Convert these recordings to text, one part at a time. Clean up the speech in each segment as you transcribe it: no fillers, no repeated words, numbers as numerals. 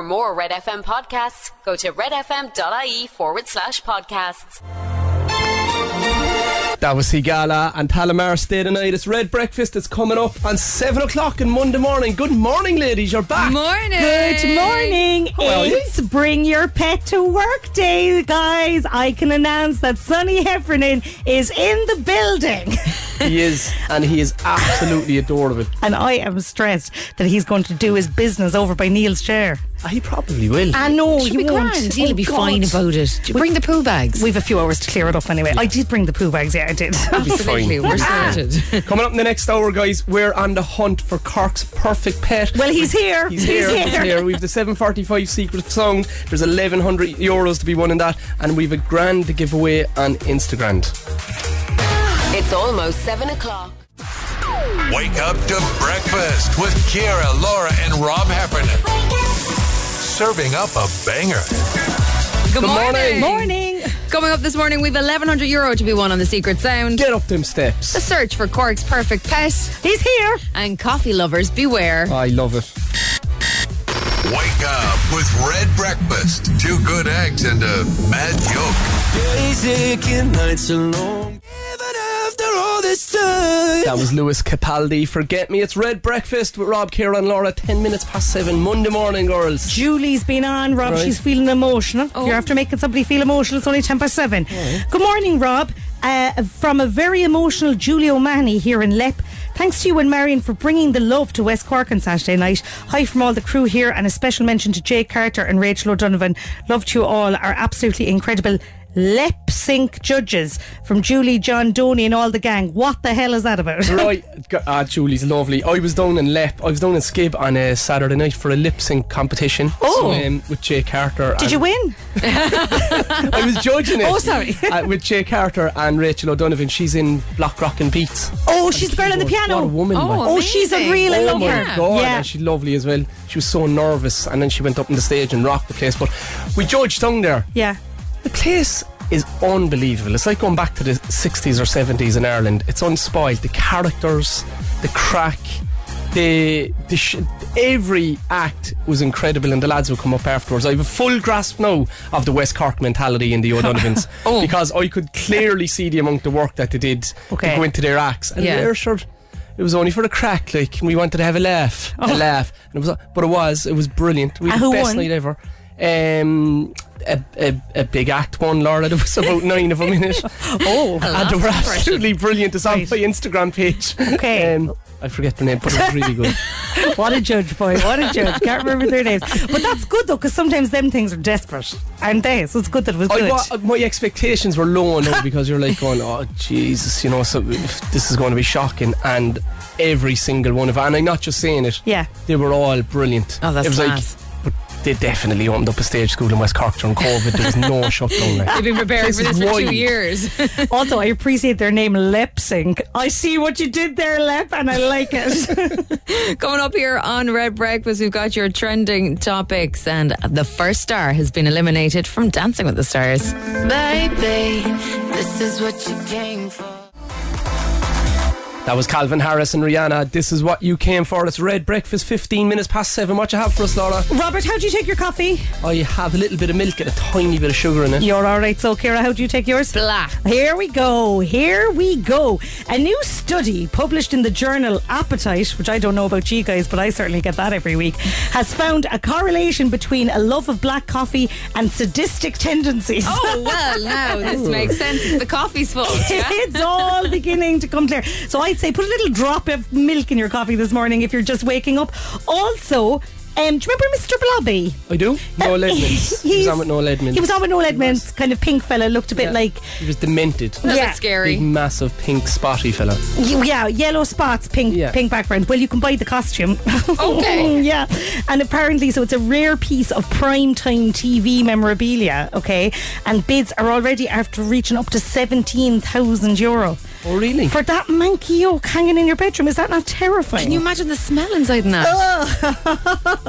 For more Red FM podcasts, go to redfm.ie/podcasts. That was Sigala and Palomar Stay the Night. It's Red Breakfast. It's coming up on 7 o'clock on Monday morning. Good morning, ladies. You're back. Morning. Good morning. How it's Bring Your Pet to Work Day, guys. I can announce that Sonny Heffernan is in the building. He is, and he is absolutely adorable. And I am stressed that he's going to do his business over by Neil's chair. He probably will. I know, he won't. Grand. He'll be fine about it. Bring the poo bags. We've a few hours to clear it up anyway. Yeah. I did bring the poo bags, yeah, I did. Absolutely, we're sorted. Coming up in the next hour, guys, we're on the hunt for Cork's perfect pet. Well, he's here. He's here. We've the 7:45 secret song. There's €1,100 to be won in that, and we've a grand to give away on Instagram. It's almost 7 o'clock. Wake up to breakfast with Ciara, Laura, and Rob Heffernan. Serving up a banger. Good morning. Coming up this morning, we've €1,100 to be won on The Secret Sound. Get up them steps. A search for Cork's perfect pet. He's here. And coffee lovers beware. I love it. Wake up with Red Breakfast. Two good eggs and a mad joke. Days aching, nights are long. That was Lewis Capaldi, Forget Me. It's Red Breakfast with Rob, Ciara and Laura, 10 minutes past 7, Monday morning, girls. Julie's been on, Rob, right. She's feeling emotional. Oh. You're after making somebody feel emotional. It's only 10 past 7. Oh. Good morning, Rob. From a very emotional Julie O'Mahony here in Lepp. Thanks to you and Marion for bringing the love to West Cork on Saturday night. Hi from all the crew here, and a special mention to Jay Carter and Rachel O'Donovan. Love to you all. Are absolutely incredible lip sync judges. From Julie, John Doney and all the gang. What the hell is that about? Right. Julie's lovely. I was down in Skib on a Saturday night for a lip sync competition. Oh. With Jay Carter. Did you win? I was judging it. Oh, sorry. With Jay Carter and Rachel O'Donovan. She's in Block Rock and Beats. Oh, she's the girl on the piano. What a woman. Oh, she's a real I love her. Oh my god, yeah. And she's lovely as well. She was so nervous, and then she went up on the stage and rocked the place. But we judged down there. Yeah. The place is unbelievable. It's like going back to the 60s or 70s in Ireland. It's unspoiled. The characters, the crack, every act was incredible, and the lads would come up afterwards. I have a full grasp now of the West Cork mentality in the O'Donovans. Oh. Because I could clearly see the amount of work that they did to go into their acts. And they're sure it was only for the crack, like, and we wanted to have a laugh. And it was brilliant. We had the best night ever. A big act one, Laura. There was about 9 of a minute. Oh, and they were absolutely brilliant. It's on my Instagram page. Okay. I forget their name, but it was really good. What a judge, boy. What a judge. Can't remember their names. But that's good, though, because sometimes them things are desperate, aren't they? So it's good that it was good. My expectations were low now, because you're like going, oh, Jesus, you know, so this is going to be shocking. And every single one of them, and I'm not just saying it, they were all brilliant. Oh, that's class. They definitely opened up a stage school in West Cork during COVID. There was no shutdown. They've been preparing for this for 2 years. Also, I appreciate their name, Lep Sync. I see what you did there, Lep, and I like it. Coming up here on Red Breakfast, we've got your trending topics, and the first star has been eliminated from Dancing with the Stars. Baby, this is what you came for. That was Calvin Harris and Rihanna. This is what you came for. It's Red Breakfast, 15 minutes past 7. What you have for us, Laura? Robert, how do you take your coffee? I have a little bit of milk and a tiny bit of sugar in it. You're alright. So Ciara, how do you take yours? Black. Here we go. A new study published in the journal Appetite, which I don't know about you guys, but I certainly get that every week, has found a correlation between a love of black coffee and sadistic tendencies. Oh, well, now this makes sense. It's the coffee's fault, yeah? It's all beginning to come clear. So I'd say put a little drop of milk in your coffee this morning if you're just waking up. Also, do you remember Mr. Blobby? I do. Noel Edmonds. He was on with Noel Edmonds. Kind of pink fella. Looked a bit like... He was demented. That's scary. Big, massive, pink, spotty fella. Yellow spots, pink background. Well, you can buy the costume. Okay. Yeah. And apparently, so it's a rare piece of primetime TV memorabilia, okay? And bids are already after reaching up to €17,000. Oh, really? For that manky yolk hanging in your bedroom. Is that not terrifying? Can you imagine the smell inside that?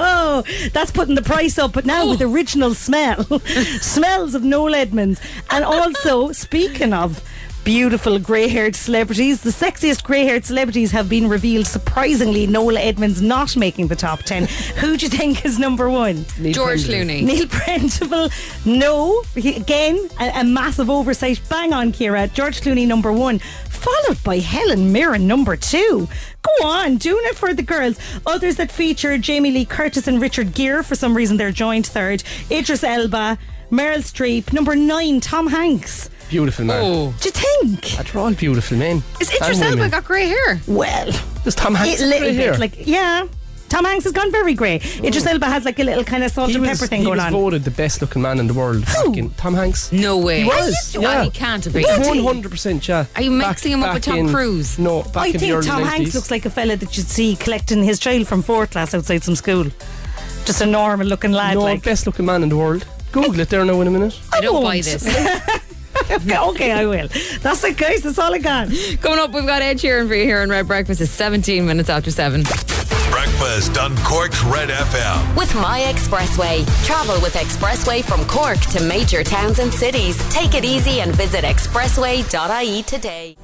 Oh, that's putting the price up, but now with original smells of Noel Edmonds. And also, speaking of beautiful grey-haired celebrities. The sexiest grey-haired celebrities have been revealed. Surprisingly, Noel Edmonds not making the top 10. Who do you think is number one? George Clooney. Neil Prentable. No. Again, a massive oversight. Bang on, Ciara. George Clooney number one, followed by Helen Mirren number two. Go on, doing it for the girls. Others that feature Jamie Lee Curtis and Richard Gere. For some reason, they're joined third. Idris Elba, Meryl Streep. Number 9, Tom Hanks. Beautiful man. Oh. Do you think? They're all beautiful men. Is Idris Elba got grey hair? Well, does Tom Hanks have grey hair? Like, yeah. Tom Hanks has gone very grey. Idris Elba has like a little kind of salt and pepper thing going on. He was voted the best looking man in the world. Who? Tom Hanks. No way. He was. He can't have been. 100%, yeah. Are you mixing him up with Tom Cruise? No, I think Tom Hanks looks like a fella that you'd see collecting his child from fourth class outside some school. Just a normal looking lad. No, best looking man in the world. Google it there now in a minute. I don't buy this. Okay, I will. That's it, guys. That's all I got. Coming up, we've got Ed Sheeran for you here on Red Breakfast. It's 17 minutes after 7. Breakfast on Cork's Red FM. With My Expressway. Travel with Expressway from Cork to major towns and cities. Take it easy and visit expressway.ie today.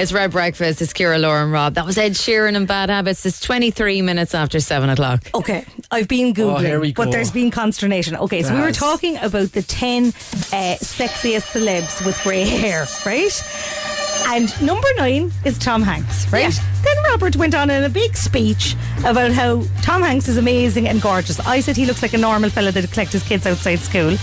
It's Red Breakfast. It's Ciara, Laura and Rob. That was Ed Sheeran and Bad Habits. It's 23 minutes after 7 o'clock. Okay, I've been Googling, but there's been consternation. Okay, so we were talking about the 10 sexiest celebs with grey hair, right? And number 9 is Tom Hanks, right? Yeah. Then Robert went on in a big speech about how Tom Hanks is amazing and gorgeous. I said he looks like a normal fella that would collect his kids outside school.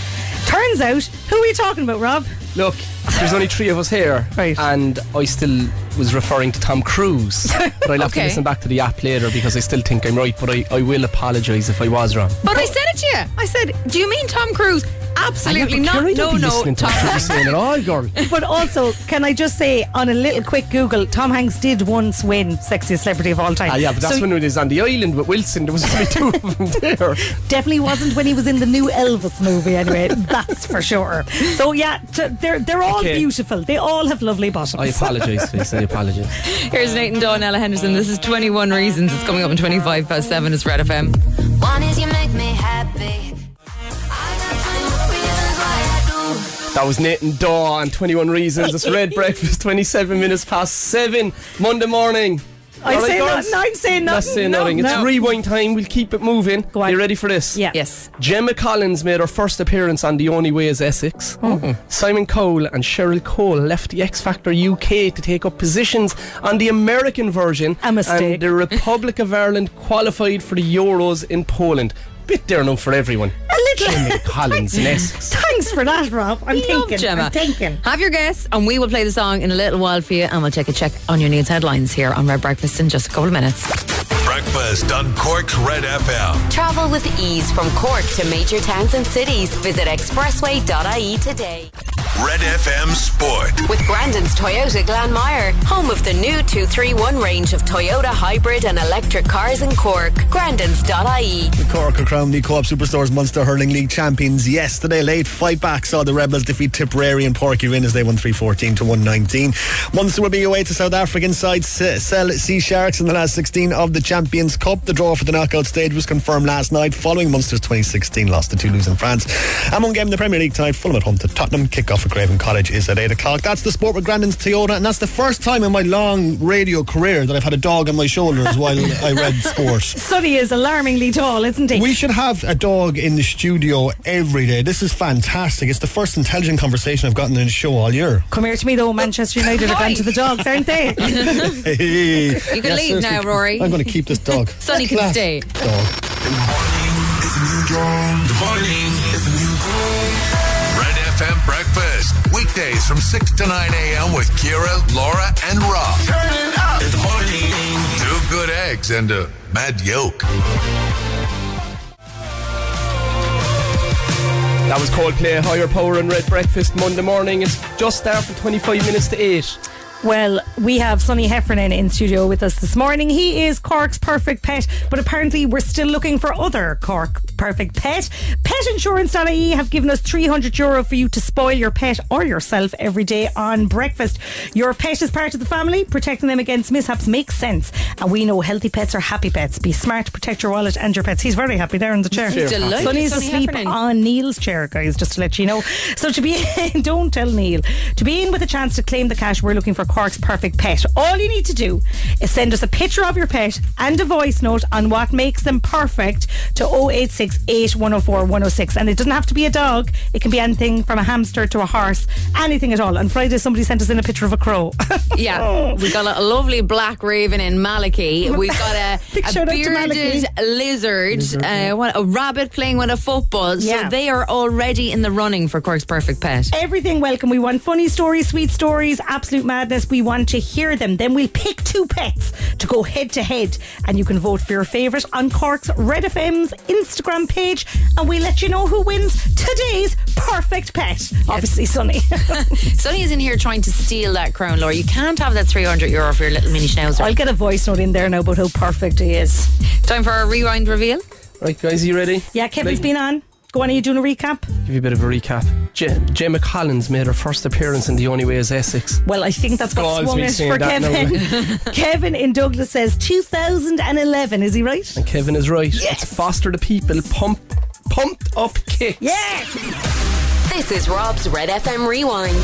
Turns out, who are you talking about, Rob? Look, there's only 3 of us here, right? And I still was referring to Tom Cruise. But I'll have to listen back to the app later because I still think I'm right. But I will apologise if I was wrong. But I said it to you. I said, do you mean Tom Cruise? Absolutely not. No. Tom Hanks at all, girl. But also, can I just say, on a little quick Google, Tom Hanks did once win Sexiest Celebrity of All Time. Ah, yeah, but that's when he was on the island with Wilson. There was only 2 of them there. Definitely wasn't when he was in the new Elvis movie. Anyway, that's for sure. So yeah, they're all beautiful. They all have lovely bottoms. I apologise, please. I apologise. Here's Nathan Dawn, Ella Henderson. This is 21 Reasons. It's coming up in 7:25. It's Red FM. One is you make me happy. That was Nathan Daw on 21 Reasons. It's Red Breakfast, 27 minutes past 7, Monday morning. I'm saying nothing. It's rewind time. We'll keep it moving. Go on. Are you ready for this? Yeah. Yes. Gemma Collins made her first appearance on The Only Way is Essex. Mm-hmm. Simon Cowell and Cheryl Cole left the X Factor UK to take up positions on the American version. A mistake. And the Republic of Ireland qualified for the Euros in Poland. Bit there now for everyone. A little. Collins in Essex. Thanks for that, Rob. I'm thinking. Have your guess, and we will play the song in a little while for you, and we'll take a check on your news headlines here on Red Breakfast in just a couple of minutes. Breakfast on Cork's Red FM. Travel with ease from Cork to major towns and cities. Visit expressway.ie today. Red FM Sport. With Grandin's Toyota Glanmire, home of the new 231 range of Toyota hybrid and electric cars in Cork. Grandin's.ie. The Cork are crowned the Co-op Superstores Munster Hurling League champions yesterday. Late fight back saw the Rebels defeat Tipperary and Portyreen as they won 3-14 to 119. Munster will be away to South African side Cell C Sharks in the last 16 of the Champions Cup. The draw for the knockout stage was confirmed last night following Munster's 2016 loss to Toulouse in France. And one game in the Premier League tonight, Fulham at home to Tottenham. Kick-off for Craven Cottage is at 8 o'clock. That's the sport with Grandin's Toyota, and that's the first time in my long radio career that I've had a dog on my shoulders while I read sport. Sonny is alarmingly tall, isn't he? We should have a dog in the studio every day. This is fantastic. It's the first intelligent conversation I've gotten in the show all year. Come here to me though, Manchester United have gone to the dogs, aren't they? Hey. You can leave now, Rory. I'm going to keep this dog. Sonny can stay. Dog. The morning is a new dawn. Red FM Breakfast. Weekdays from 6 to 9 a.m. with Ciara, Laura and Rob. Turn it up. It's morning. 2 good eggs and a mad yolk. That was Coldplay, Higher Power and Red Breakfast Monday morning. It's just after 25 minutes to 8. Well, we have Sonny Heffernan in studio with us this morning. He is Cork's perfect pet, but apparently we're still looking for other Cork perfect pet. Petinsurance.ie have given us €300 for you to spoil your pet or yourself every day on breakfast. Your pet is part of the family. Protecting them against mishaps makes sense. And we know healthy pets are happy pets. Be smart, protect your wallet and your pets. He's very happy there in the chair. He's delighted. Sonny's asleep on Neil's chair, guys, just to let you know. So to be in, don't tell Neil, to be in with a chance to claim the cash, we're looking for Cork's perfect pet. All you need to do is send us a picture of your pet and a voice note on what makes them perfect to 086 8104 106. And it doesn't have to be a dog, it can be anything from a hamster to a horse, anything at all. On Friday somebody sent us in a picture of a crow. Yeah. Oh. We got a lovely black raven in Malachy. We got a bearded lizard. A rabbit playing with a football. Yeah. So they are already in the running for Cork's perfect pet. Everything welcome. We want funny stories, sweet stories, absolute madness. We want to hear them. Then we'll pick two pets to go head to head, and you can vote for your favourite on Cork's Red FM's Instagram page, and we'll let you know who wins today's perfect pet. Yes. Obviously Sonny. Sonny is in here trying to steal that crown, Laura. You can't have that €300 for your little mini schnauzer. I'll get a voice note in there now about how perfect he is. Time for our rewind reveal. Right guys, are you ready? Yeah, Kevin's been on. Go on, are you doing a recap? Give you a bit of a recap. Gemma Collins made her first appearance in The Only Way is Essex. Well, I think that's what swung it for Kevin. Kevin in Douglas says 2011, is he right? And Kevin is right. Yes. It's Foster the People, Pumped Up Kicks. Yes! This is Rob's Red FM Rewind.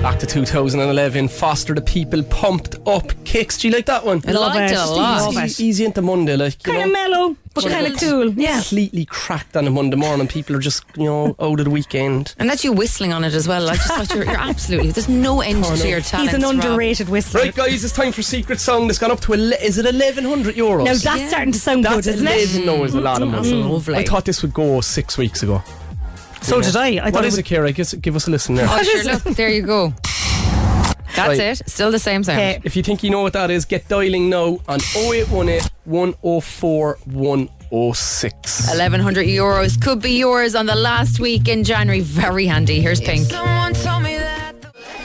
Back to 2011, Foster the People, Pumped Up Kicks. Do you like that one? I love it. Easy into Monday, like kind of mellow, but kind of cool. Yeah, completely cracked on a Monday morning. People are just, you know, out of the weekend. And that's you whistling on it as well. I just thought you're absolutely. There's no end to your talent. He's an underrated whistler. Right, guys, it's time for secret song. That's gone up to is it €1,100? Now that's starting to sound good, isn't it? No, it's a lot of money. Lovely. I thought this would go 6 weeks ago. So did I. What is it, Ciara? Give us a listen there. Oh, sure, look, there you go. That's right. It. Still the same sound. Okay. If you think you know what that is, get dialing now on 0818 104 106. €1,100 could be yours on the last week in January. Very handy. Here's Pink. Someone told me that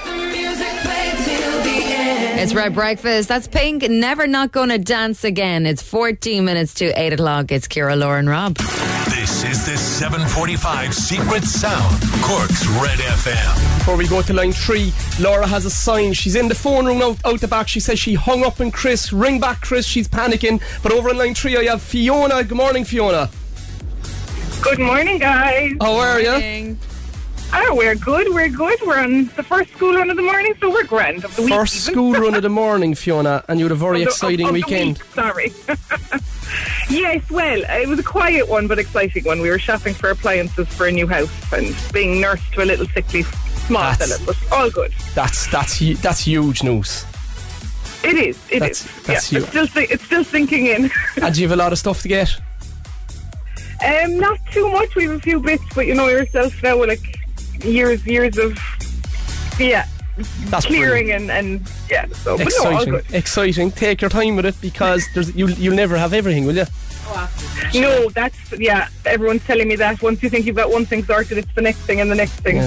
the music played till the end. It's Red Breakfast. That's Pink. Never Not Gonna Dance Again. It's 14 minutes to 8 o'clock. It's Ciara, Laura and Rob. This is the 7:45 Secret Sound, Cork's Red FM. Before we go to line 3, Laura has a sign. She's in the phone room out the back. She says she hung up on Chris. Ring back, Chris. She's panicking. But over in line 3, I have Fiona. Good morning, Fiona. Good morning, guys. How are you? Oh, we're good. We're good. We're on the first school run of the morning, so we're grand of the week. First school run of the morning, Fiona, and you had a very exciting weekend. Yes, well, it was a quiet one but exciting one. We were shopping for appliances for a new house and being nursed to a little sickly small fella, but all good. That's huge news. It is, it is. Huge. It's still sinking in. And do you have a lot of stuff to get? Not too much. We have a few bits, but you know yourself now, like years of that's clearing so exciting. No, all good. Exciting. Take your time with it because you'll never have everything, will you? No, everyone's telling me that once you think you've got one thing sorted, it's the next thing and the next thing.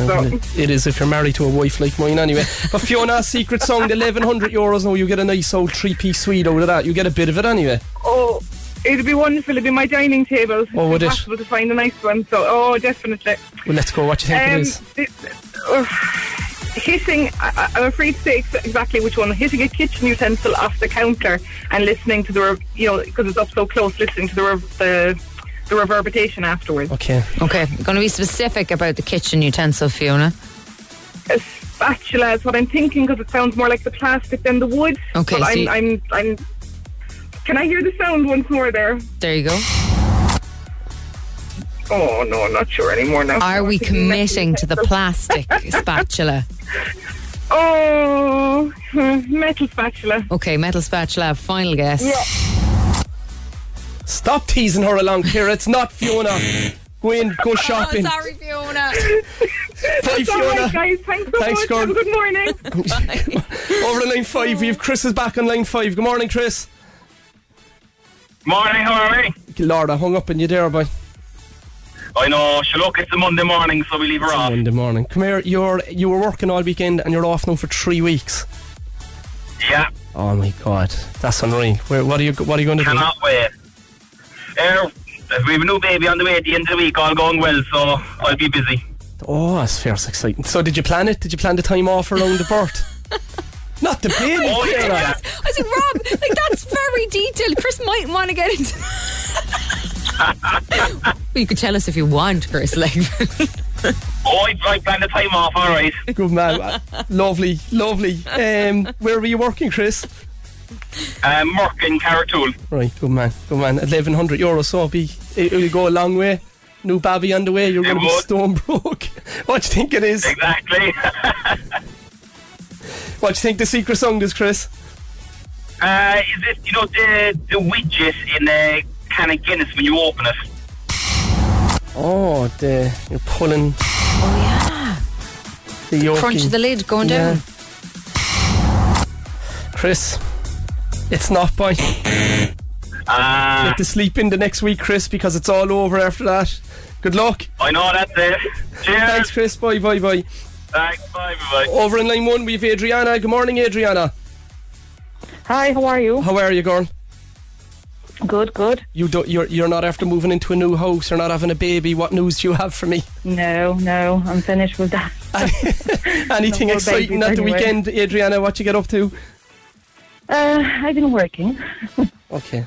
It is if you're married to a wife like mine anyway. But Fiona's secret song, the €1,100, now you get a nice old 3-piece suite out of that. You get a bit of it anyway. Oh, it'd be wonderful. It'd be my dining table. Oh, would it? It's impossible to find a nice one, so definitely. Well, let's go. What do you think it is? Hitting, I'm afraid to say exactly which one, hitting a kitchen utensil off the counter and listening to the, because it's up so close, listening to the reverberation afterwards. Okay. I'm going to be specific about the kitchen utensil, Fiona. A spatula is what I'm thinking because it sounds more like the plastic than the wood. Okay. But I'm can I hear the sound once more there? There you go. Oh no, I'm not sure anymore now. Are we committing to the plastic spatula? Oh, metal spatula. Okay, metal spatula, final guess. Yeah. Stop teasing her along here, it's not Fiona. Go in, go shopping. Oh, sorry Fiona. Bye Fiona. Alright guys, thanks so much. Have a good morning. Over to line 5, we have Chris is back on line 5. Good morning, Chris. Morning, how are we? Lord, I hung up on you there, boy. I know, look, it's a Monday morning, so we leave her off. Monday morning. Come here, you were working all weekend and you're off now for 3 weeks. Yeah, Oh my God, that's unreal. What are you going to do? Cannot wait. We have a new baby on the way at the end of the week, all going well, so I'll be busy. Oh, that's fierce exciting. So did you plan it? Did you plan the time off around the birth? Not the baby. Oh, yeah. I said, Rob, like, that's very detailed. Chris might want to get into that. Well, you could tell us if you want, Chris. Like. Oh, I planned the time off, all right. Good man. Lovely, lovely. Where were you working, Chris? Merck in Caratool. Right, good man. €1,100, so it'll go a long way. New baby on the way, you're going to be stone broke. What do you think it is? Exactly. What do you think the secret song is, Chris? Is it, you know, the widget in the can of Guinness when you open it? Oh, you're pulling. Oh, yeah. The crunch of the lid going down. Chris, it's not by. Get to sleep in the next week, Chris, because it's all over after that. Good luck. I know, that's it. Cheers. Thanks, Chris. Bye. Thanks, bye. Over in line 1, we have Adriana. Good morning, Adriana. Hi, how are you? How are you, girl? Good. You're not after moving into a new house or not having a baby. What news do you have for me? No, I'm finished with that. Anything exciting at the weekend, Adriana? What you get up to? I've been working. Okay.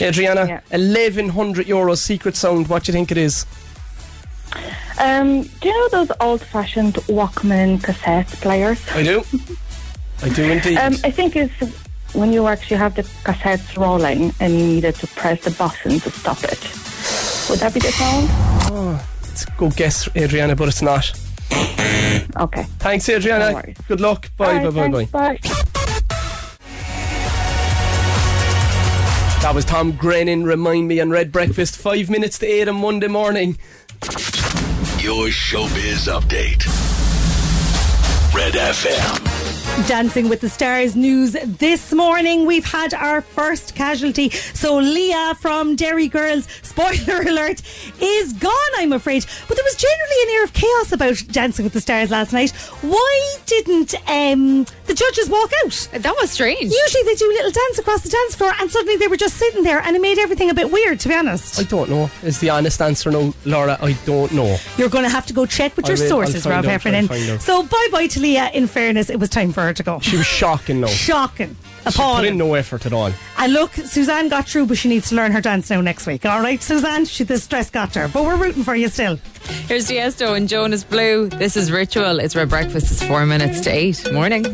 Adriana, yeah. €1,100 secret sound. What do you think it is? Do you know those old-fashioned Walkman cassette players? I do indeed. I think it's when you actually have the cassettes rolling and you needed to press the button to stop it. Would that be the sound? Oh, it's a good guess, Adriana, but it's not. Okay. Thanks, Adriana. No worries. Good luck. Bye. That was Tom Grennan, Remind Me, on Red Breakfast, 7:55 on Monday morning. Your showbiz update. Red FM. Dancing with the Stars news this morning. We've had our first casualty. So Leah from Derry Girls, spoiler alert, is gone, I'm afraid. But there was generally an air of chaos about Dancing with the Stars last night. Why didn't the judges walk out? That was strange. Usually they do a little dance across the dance floor, and suddenly they were just sitting there, and it made everything a bit weird, to be honest. I don't know. Is the honest answer no, Laura? I don't know. You're going to have to go check with your sources, Rob Heffernan. So bye-bye to Leah. In fairness, it was time for her to go. She was shocking, though. Shocking. Appalling. She put in no effort at all. And look, Suzanne got through, but she needs to learn her dance now next week. All right, Suzanne? The stress got to her. But we're rooting for you still. Here's Diesto and Jonas Blue. This is Ritual. It's Red Breakfast. It's 7:54. Morning.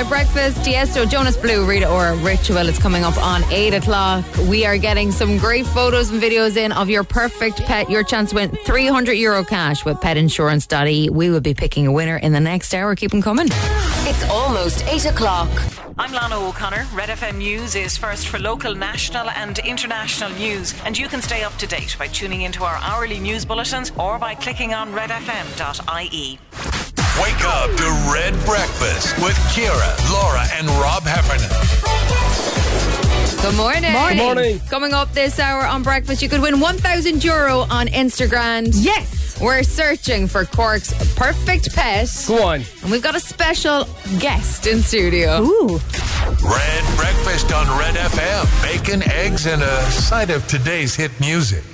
Red Breakfast, Diesto, Jonas Blue, Rita Ora, Ritual. It's coming up on 8 o'clock. We are getting some great photos and videos in of your perfect pet. Your chance to win €300 cash with petinsurance.ie. We will be picking a winner in the next hour. Keep them coming. It's almost 8 o'clock. I'm Lana O'Connor. Red FM News is first for local, national and international news. And you can stay up to date by tuning into our hourly news bulletins or by clicking on redfm.ie. Wake up to Red Breakfast with Ciara, Laura and Rob Heffernan. Good morning. Morning. Coming up this hour on Breakfast, you could win €1,000 on Instagram. Yes. We're searching for Cork's perfect pet. Go on. And we've got a special guest in studio. Ooh. Red Breakfast on Red FM. Bacon, eggs, and a side of today's hit music.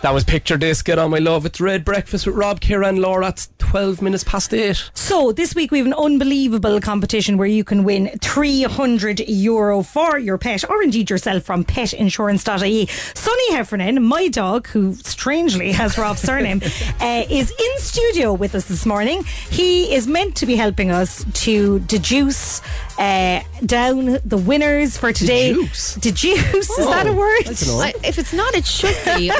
That was Picture This, Get On My Love. It's Red Breakfast with Rob, Ciara and Laura. It's 8:12. So this week we have an unbelievable competition where you can win €300 for your pet or indeed yourself from petinsurance.ie. Sonny Heffernan, my dog, who strangely has Rob's surname, is in studio with us this morning. He is meant to be helping us to deduce down the winners for today. Deduce? Oh, is that a word? If it's not, it should be.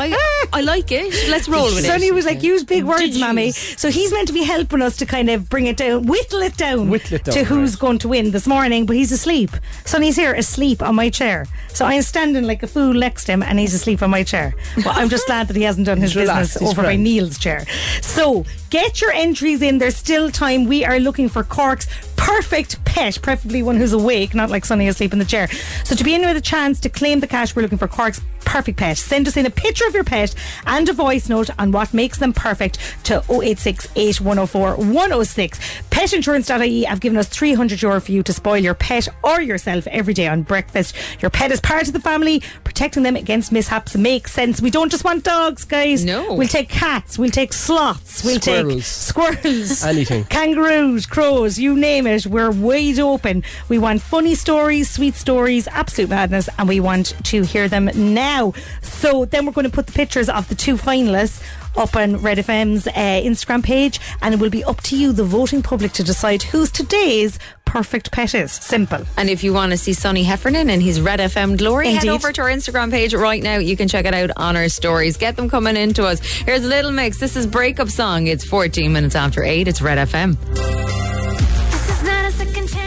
I like it. Let's roll with it. Sonny was like, use big words, mammy. So he's meant to be helping us to kind of bring it down, whittle it down to who's going to win this morning, but he's asleep. Sonny's here asleep on my chair. So I'm standing like a fool next to him and he's asleep on my chair. Well, I'm just glad that he hasn't done his business over by Neil's chair. So get your entries in. There's still time. We are looking for Cork's perfect pet, preferably one who's awake, not like Sonny asleep in the chair. So to be in with a chance to claim the cash, we're looking for Cork's perfect pet. Send us in a picture of your pet and a voice note on what makes them perfect to 086 8104 106. Petinsurance.ie have given us €300 for you to spoil your pet or yourself every day on breakfast. Your pet is part of the family. Protecting them against mishaps makes sense. We don't just want dogs, guys. No, we'll take cats, we'll take sloths, we'll take squirrels, anything, kangaroos, crows, you name it. We're wide open. We want funny stories, sweet stories, absolute madness, and we want to hear them now. So then we're going to put the pictures of the two finalists up on Red FM's Instagram page, and it will be up to you, the voting public, to decide who's today's perfect pet is. Simple. And if you want to see Sonny Heffernan in his Red FM glory, indeed, head over to our Instagram page right now. You can check it out on our stories. Get them coming into us. Here's a little mix. This is Breakup Song. It's 14 minutes after 8. It's Red FM. This is not a second chance.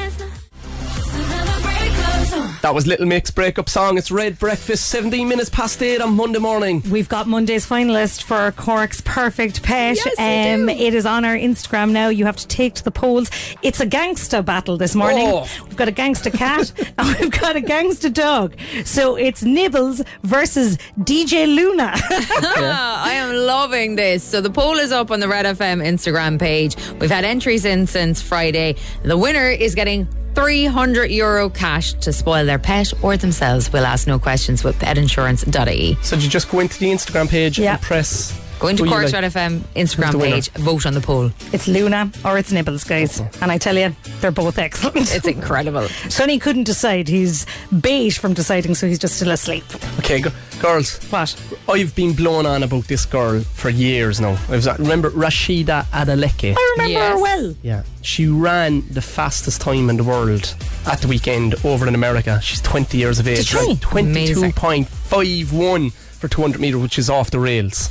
That was Little Mix, Breakup Song. It's Red Breakfast, 17 minutes past 8 on Monday morning. We've got Monday's finalist for Cork's Perfect Pet. Yes, we do. It is on our Instagram now. You have to take to the polls. It's a gangster battle this morning. Oh. We've got a gangster cat and we've got a gangster dog. So it's Nibbles versus DJ Luna. I am loving this. So the poll is up on the Red FM Instagram page. We've had entries in since Friday. The winner is getting €300 cash to spoil their pet or themselves. We'll ask no questions with petinsurance.ie. So you just go into the Instagram page and press... Go into Cork's Red FM Instagram page, vote on the poll. It's Luna or it's Nibbles, guys. And I tell you, they're both excellent. It's incredible. Sonny couldn't decide. He's bait from deciding, so he's just still asleep. Okay, girls. What? I've been blown on about this girl for years now. Remember Rhasidat Adeleke? I remember her well. Yeah. She ran the fastest time in the world at the weekend over in America. She's 20 years of age. 22.51 for 200 metres, which is off the rails.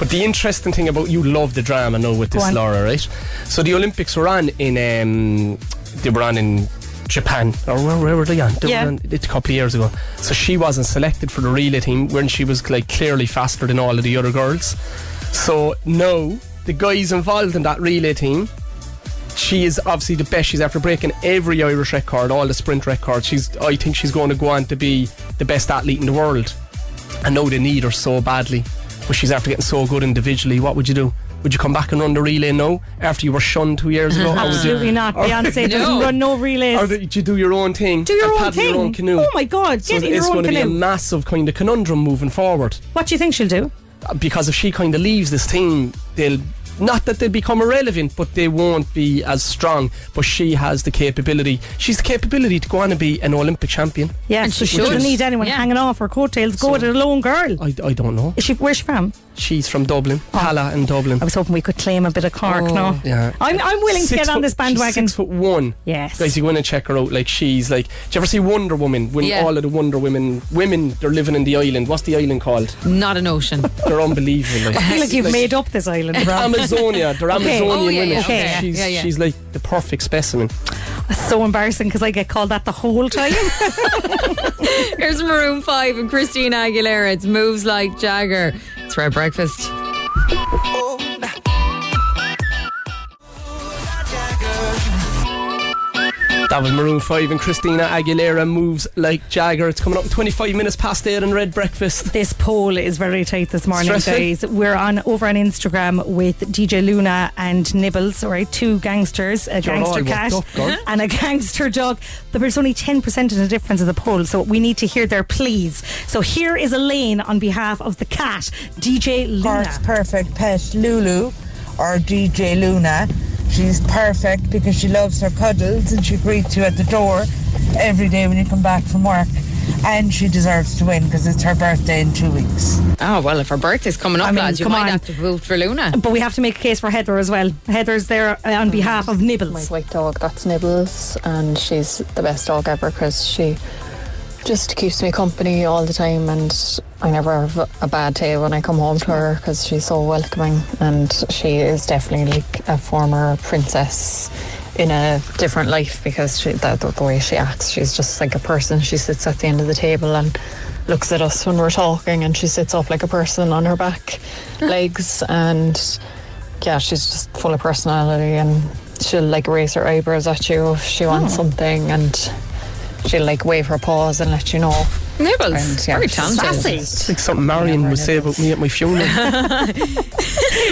But the interesting thing about, you love the drama now with this, Laura, right? So the Olympics were on in they were on in Japan, or where were they on? It's a couple of years ago. So she wasn't selected for the relay team when she was like clearly faster than all of the other girls. So now the guys involved in that relay team, she is obviously the best. She's after breaking every Irish record, all the sprint records. I think she's going to go on to be the best athlete in the world. I know they need her so badly, but she's after getting so good individually. What would you do? Would you come back and run the relay now after you were shunned 2 years ago? Absolutely not. Beyonce doesn't run no relays. Or do you do your own thing? Do your own thing? Your own canoe. Oh my God, get in your own canoe. It's going to be a massive kind of conundrum moving forward. What do you think she'll do? Because if she kind of leaves this team, they'll... Not that they'll become irrelevant, but they won't be as strong. But she has the capability. She's the capability to go on and be an Olympic champion. Yeah, and she doesn't need anyone hanging off her coattails. Go with a lone girl. I don't know. Where's she from? She's from Dublin. Pala in Dublin. I was hoping we could claim a bit of Cork. No, yeah. I'm willing to get on this bandwagon. She's 6'1". Yes, guys, you go in and check her out. Like, she's like, do you ever see Wonder Woman? When all of the Wonder Women they're living in the island. What's the island called? Not an ocean. They're unbelievable. I feel like you've made up this island, Rob. Amazonia. They're Amazonian women. Okay. Okay. She's like the perfect specimen. That's so embarrassing because I get called that the whole time. Here's Maroon 5 and Christina Aguilera. It's Moves Like Jagger. It's Red Breakfast. That was Maroon 5 and Christina Aguilera, Moves Like Jagger. It's coming up 25 minutes past 8 on Red Breakfast. This poll is very tight this morning, guys. We're over on Instagram with DJ Luna and Nibbles, right? Two gangsters, a gangster cat and a gangster dog. But there's only 10% in the difference of the poll, so we need to hear their pleas. So here is Elaine on behalf of the cat, DJ Luna. Cork's perfect pet, Lulu, or DJ Luna. She's perfect because she loves her cuddles and she greets you at the door every day when you come back from work. And she deserves to win because it's her birthday in 2 weeks. Oh, well, if her birthday's coming up, lads, you might have to vote for Luna. But we have to make a case for Heather as well. Heather's there on behalf of Nibbles. My white dog, that's Nibbles, and she's the best dog ever because she just keeps me company all the time, and I never have a bad day when I come home to her because she's so welcoming, and she is definitely like a former princess in a different life because the way she acts, she's just like a person. She sits at the end of the table and looks at us when we're talking, and she sits up like a person on her back legs, and she's just full of personality, and she'll like raise her eyebrows at you if she wants something, and she'll like wave her paws and let you know Nibbles. Yeah, very talented. It's like something Marion would say about me at my funeral.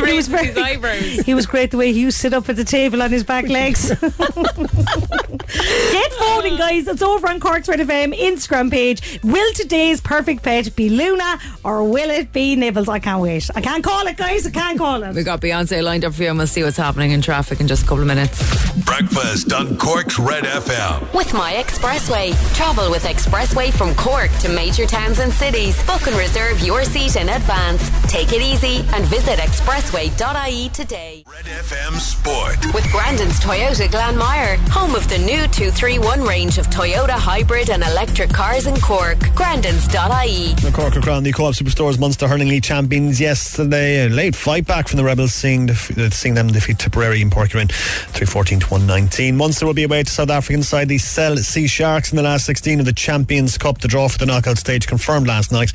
He was very, his eyebrows. He was great the way he used to sit up at the table on his back legs. Get voting, guys. That's over on Cork's Red FM Instagram page. Will today's perfect pet be Luna or will it be Nibbles? I can't wait. I can't call it, guys. I can't call it. We got Beyonce lined up for you and we'll see what's happening in traffic in just a couple of minutes. Breakfast on Cork's Red FM. With My Expressway. Travel with Expressway from Cork to major towns and cities. Book and reserve your seat in advance. Take it easy and visit expressway.ie today. Red FM Sport. With Grandin's Toyota Glanmire, home of the new 231 range of Toyota hybrid and electric cars in Cork. Grandins.ie. The Cork are crowned the Co-op Superstores Munster Hurling League champions yesterday. A late fight back from the Rebels, seeing them defeat Tipperary in Porcurine 3-14 to 1-19. Munster will be away to South African side the Cell C Sharks in the last 16 of the Champions Cup. The draw for the knockout stage confirmed last night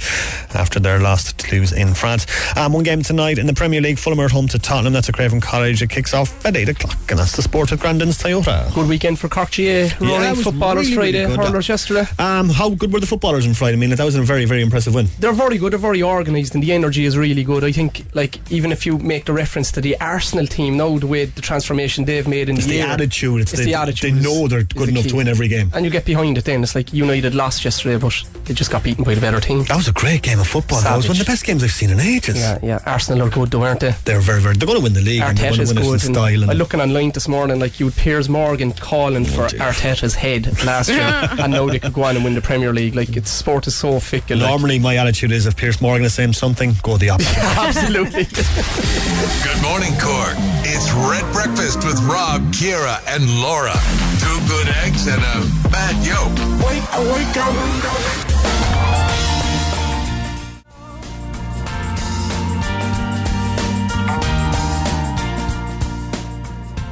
after their loss to Toulouse in France. One game tonight in the Premier League, Fulham are at home to Tottenham. That's at Craven Cottage. It kicks off at 8 o'clock and that's the sport at Grandin's Toyota. Good weekend for Cork GA. Yeah, footballers really, Friday, really hurlers yesterday. How good were the footballers on Friday? I mean, that was a very, very impressive win. They're very good, they're very organised and the energy is really good. I think, like, even if you make the reference to the Arsenal team now, the way the transformation they've made in the year, attitude, it's the attitude. They know they're good enough to win every game. And you get behind it then. It's like United lost yesterday but they just got beaten by the better team. That was a great game of football. Savage. That was one of the best games I've seen in ages. Yeah. Arsenal are good though, aren't they? They're very, very... They're going to win the league. Arteta's good. I'm looking online this morning, like, you had Piers Morgan calling for Arteta's head last year and now they could go on and win the Premier League. Like, it's... Sport is so fickle. Normally my attitude is if Piers Morgan is saying something, go the opposite. Absolutely. Good morning, Cork. It's Red Breakfast with Rob, Ciara and Laura. 2 good eggs and a bad yolk. Wake up.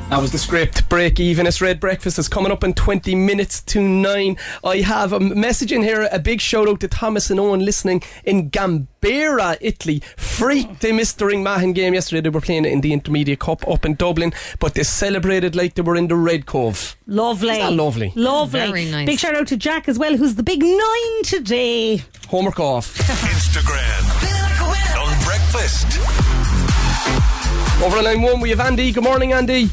That was the script. Break even. It's Red Breakfast. It's coming up in 20 minutes to 9. I have a message in here. A big shout out to Thomas and Owen listening in Gambera, Italy. Freaked they missed the Ringmahon game yesterday. They were playing in the Intermediate Cup up in Dublin, but they celebrated like they were in the Red Cove. Lovely. Isn't that lovely? Lovely. Very nice. Big shout out to Jack as well, who's the big 9 today. Homework off. Instagram. On Breakfast. Over on line 1 we have Andy. Good morning, Andy.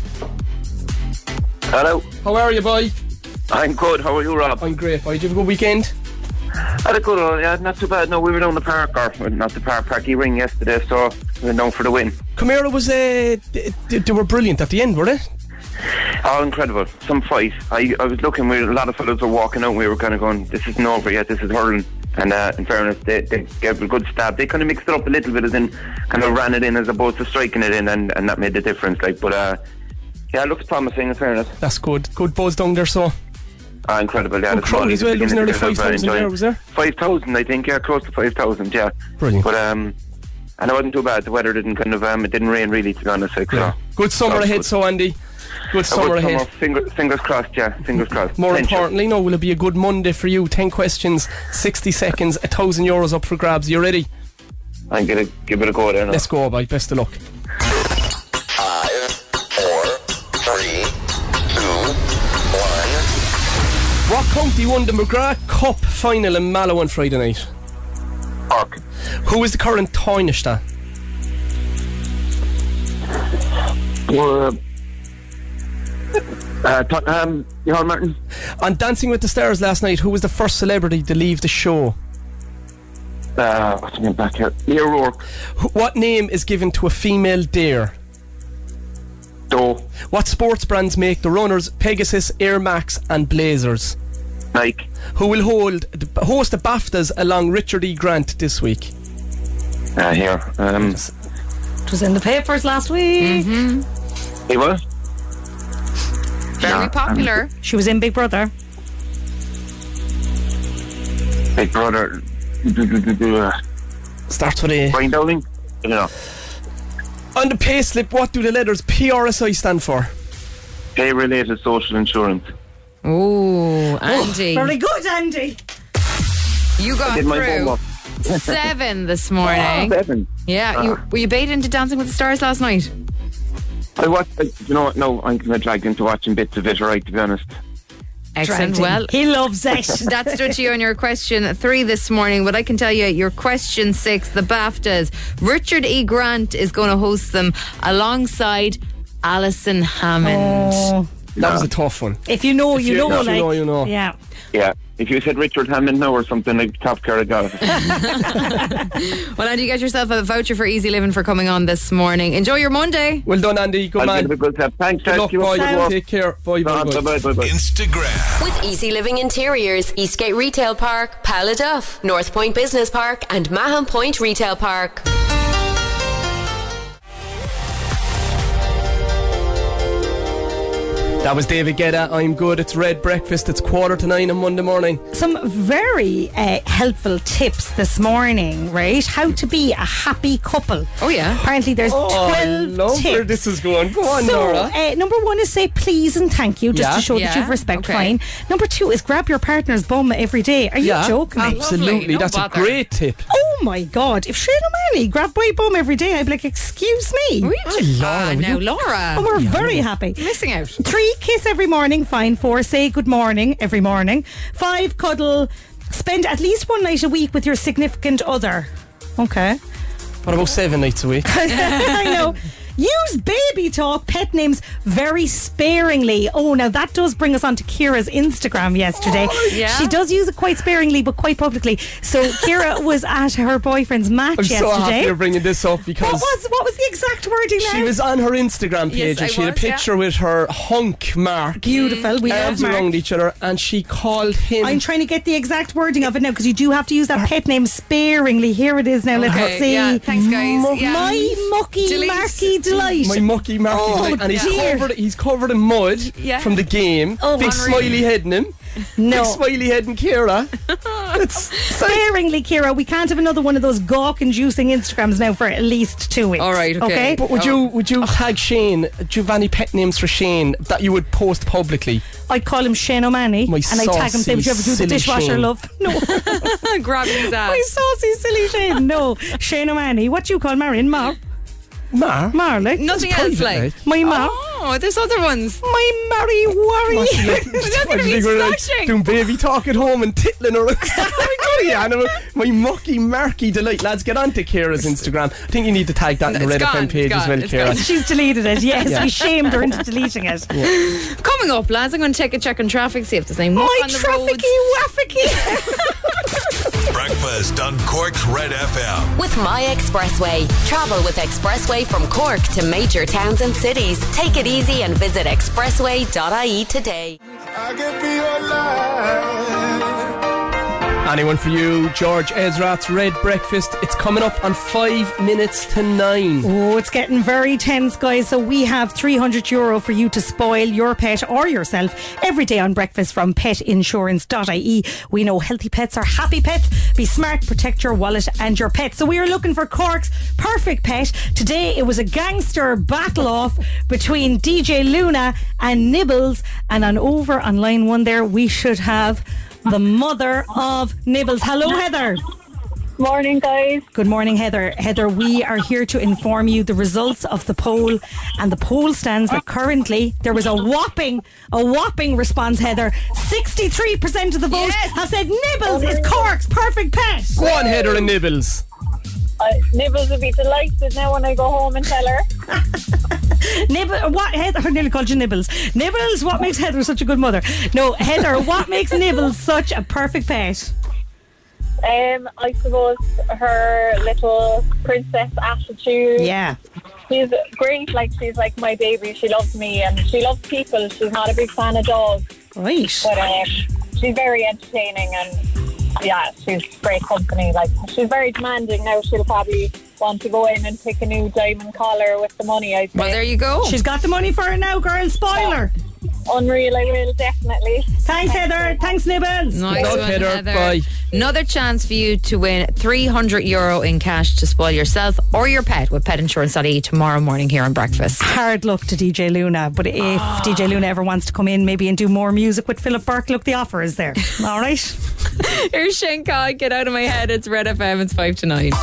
Hello. How are you, boy? I'm good. How are you, Rob? I'm great, boy. Did you have a good weekend? I had a good one, yeah, not too bad. No, we were down the park, or not the park, Parky Ring yesterday, so we went down for the win. Camara was, they were brilliant at the end, were they? Oh, incredible. Some fight. I was looking, a lot of fellas were walking out, we were kind of going, this isn't over yet, this is hurling. And in fairness, they gave a good stab. They kind of mixed it up a little bit, as in kind of ran it in as opposed to striking it in, and that made the difference. Like, but yeah, it looks promising in fairness. That's good. Good buzz down there, so. Ah, incredible. Yeah, crowd as well. There was nearly 5,000 there, was there? 5,000, I think. Yeah, close to 5,000. Yeah. Brilliant. But and it wasn't too bad. The weather didn't kind of it didn't rain really, to be honest. Like, yeah. So good summer ahead, good. So Andy. Good summer ahead. Fingers crossed, yeah. Fingers crossed. More importantly, will it be a good Monday for you? 10 questions, 60 seconds, €1,000 up for grabs. You ready? I'm going to give it a go there now. Let's go, bye. Best of luck. 5, 4, 3, 2, 1. What county won the McGrath Cup final in Mallow on Friday night? Cork. Who is the current Taoiseach? Tottenham, Martin. On Dancing with the Stars last night, who was the first celebrity to leave the show? What's her name back here? Leah. What name is given to a female deer? Doe. What sports brands make the runners Pegasus, Air Max and Blazers? Nike. Who will host the BAFTAs along Richard E. Grant this week? Here. It was in the papers last week. Mm-hmm. It was? Very popular. She was in Big Brother. Big Brother. Starts with a... Brain Dowling? No. On the payslip, what do the letters PRSI stand for? Pay Related Social Insurance. Ooh, Andy. Oh, very good, Andy. You got through 7 this morning. 7? Yeah. Were you baited into Dancing with the Stars last night? I watched, I'm kind of dragged into watching bits of it, right, to be honest. Excellent. Well, he loves it. That stood to you on your question 3 this morning. But I can tell you, your question 6, the BAFTAs. Richard E. Grant is going to host them alongside Alison Hammond. Oh. That was a tough one. If you know, you know. Yeah. Yeah. If you said Richard Hammond now or something, like top car, I got it. Well, Andy, you get yourself a voucher for Easy Living for coming on this morning. Enjoy your Monday. Well done, Andy. Good man. Thanks, guys. Take care. Bye. Instagram. With Easy Living Interiors, Eastgate Retail Park, Paladuff, North Point Business Park and Mahon Point Retail Park. That was David Guetta, I'm Good. It's Red Breakfast. It's 9:15 on Monday morning. Some very helpful tips this morning, right? How to be a happy couple. Oh, yeah. Apparently there's 12 tips. I love where this is going. Go on, Laura. Number 1 is say please and thank you, just to show that you've respect. Okay. Fine. Number 2 is grab your partner's bum every day. Are you joking? Absolutely. No That's bother. A great tip. Oh, my God. If Shane O'Malley grabbed my bum every day, I'd be like, excuse me. Really? Oh, Laura. And we're very happy. You're missing out. 3, kiss every morning. Fine. 4, say good morning every morning. 5, cuddle. Spend at least one night a week with your significant other. Okay. What about 7 nights a week? I know. Use baby talk, pet names very sparingly. Oh, now that does bring us on to Ciara's Instagram yesterday. Oh, yeah. She does use it quite sparingly, but quite publicly. So Ciara was at her boyfriend's match yesterday. I'm so happy you're bringing this up because... What was the exact wording now? She was on her Instagram page and she had a picture with her hunk, Mark. Beautiful. We love Mark. Around each other, and she called him... I'm trying to get the exact wording of it now because you do have to use that pet name sparingly. Here it is now. Okay. Let's see. Yeah. Thanks, guys. My mucky Marky Delight. My mucky Marky Delight. And he's covered in mud from the game. Oh, big smiley head in him. No. Big smiley head in Ciara. Sparingly, Ciara. We can't have another one of those gawk-inducing Instagrams now for at least 2 weeks. All right, okay? But would you tag Shane? Do you have any pet names for Shane that you would post publicly? I'd call him Shane O'Mahony. My and I'd tag him, say, would you ever do the dishwasher, Shane? Love? No. Grab his ass. My saucy, silly Shane. No. Shane O'Mahony. What do you call Marion? Mar, like nothing else, like my Mar. Oh, there's other ones. My Mary Worry. Like doing baby talk at home and tittling around. My mucky Marky Delight. Lads, get on to Ciara's Instagram. I think you need to tag that in the Red FM page as well, Ciara. She's deleted it. Yes, we shamed her into deleting it. Yeah. Coming up, lads, I'm going to take a check on traffic, see if there's any more on the roads. Breakfast on Cork's Red FM. With My Expressway. Travel with Expressway from Cork to major towns and cities. Take it easy and visit expressway.ie today. I get for your life. Anyone for you, George Ezra's Red Breakfast. It's coming up on 9:05. Oh, it's getting very tense, guys. So we have €300 for you to spoil your pet or yourself every day on Breakfast from petinsurance.ie. We know healthy pets are happy pets. Be smart, protect your wallet and your pet. So we are looking for Cork's perfect pet. Today it was a gangster battle off between DJ Luna and Nibbles, and on over on line 1 there we should have the mother of Nibbles. Hello, Heather. Morning, guys. Good morning, Heather. Heather, we are here to inform you the results of the poll, and the poll stands that currently there was a whopping response, Heather. 63% of the vote have said Nibbles is Cork's perfect pet. Go on, Heather and Nibbles. Nibbles will be delighted now when I go home and tell her. Heather, I nearly called you Nibbles. Nibbles, what makes Heather such a good mother? No, Heather, what makes Nibbles such a perfect pet? I suppose her little princess attitude. Yeah. She's great, she's like my baby. She loves me and she loves people. She's not a big fan of dogs. Right. But she's very entertaining and she's great company. She's very demanding now. She'll probably want to go in and pick a new diamond collar with the money, I think. Well, there you go. She's got the money for it now, girl. Spoiler. Yeah. Unreal, I will definitely. Thanks, Heather. Thanks, Nibbles. Nice one, Heather. Bye. Another chance for you to win €300 in cash to spoil yourself or your pet with petinsurance.ie tomorrow morning here on Breakfast. Hard luck to DJ Luna, but if DJ Luna ever wants to come in maybe and do more music with Philip Burke, look, the offer is there. All right. Here's Shane Cogg, Get Out of My Head. It's Red FM. It's 9:55.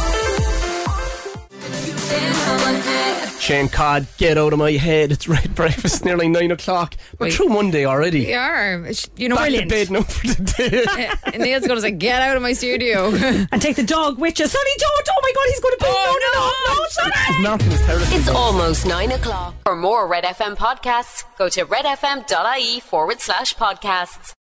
Shane Codd, get out of my head. It's Red Breakfast, nearly 9 o'clock. We're through Monday already. We are. You know, back to bed now for the day. And Neil's going to say, get out of my studio. And take the dog with you. Sonny, don't. Oh my God, he's going to be. No, Sonny. It's almost 9 o'clock. For more Red FM podcasts, go to redfm.ie/podcasts.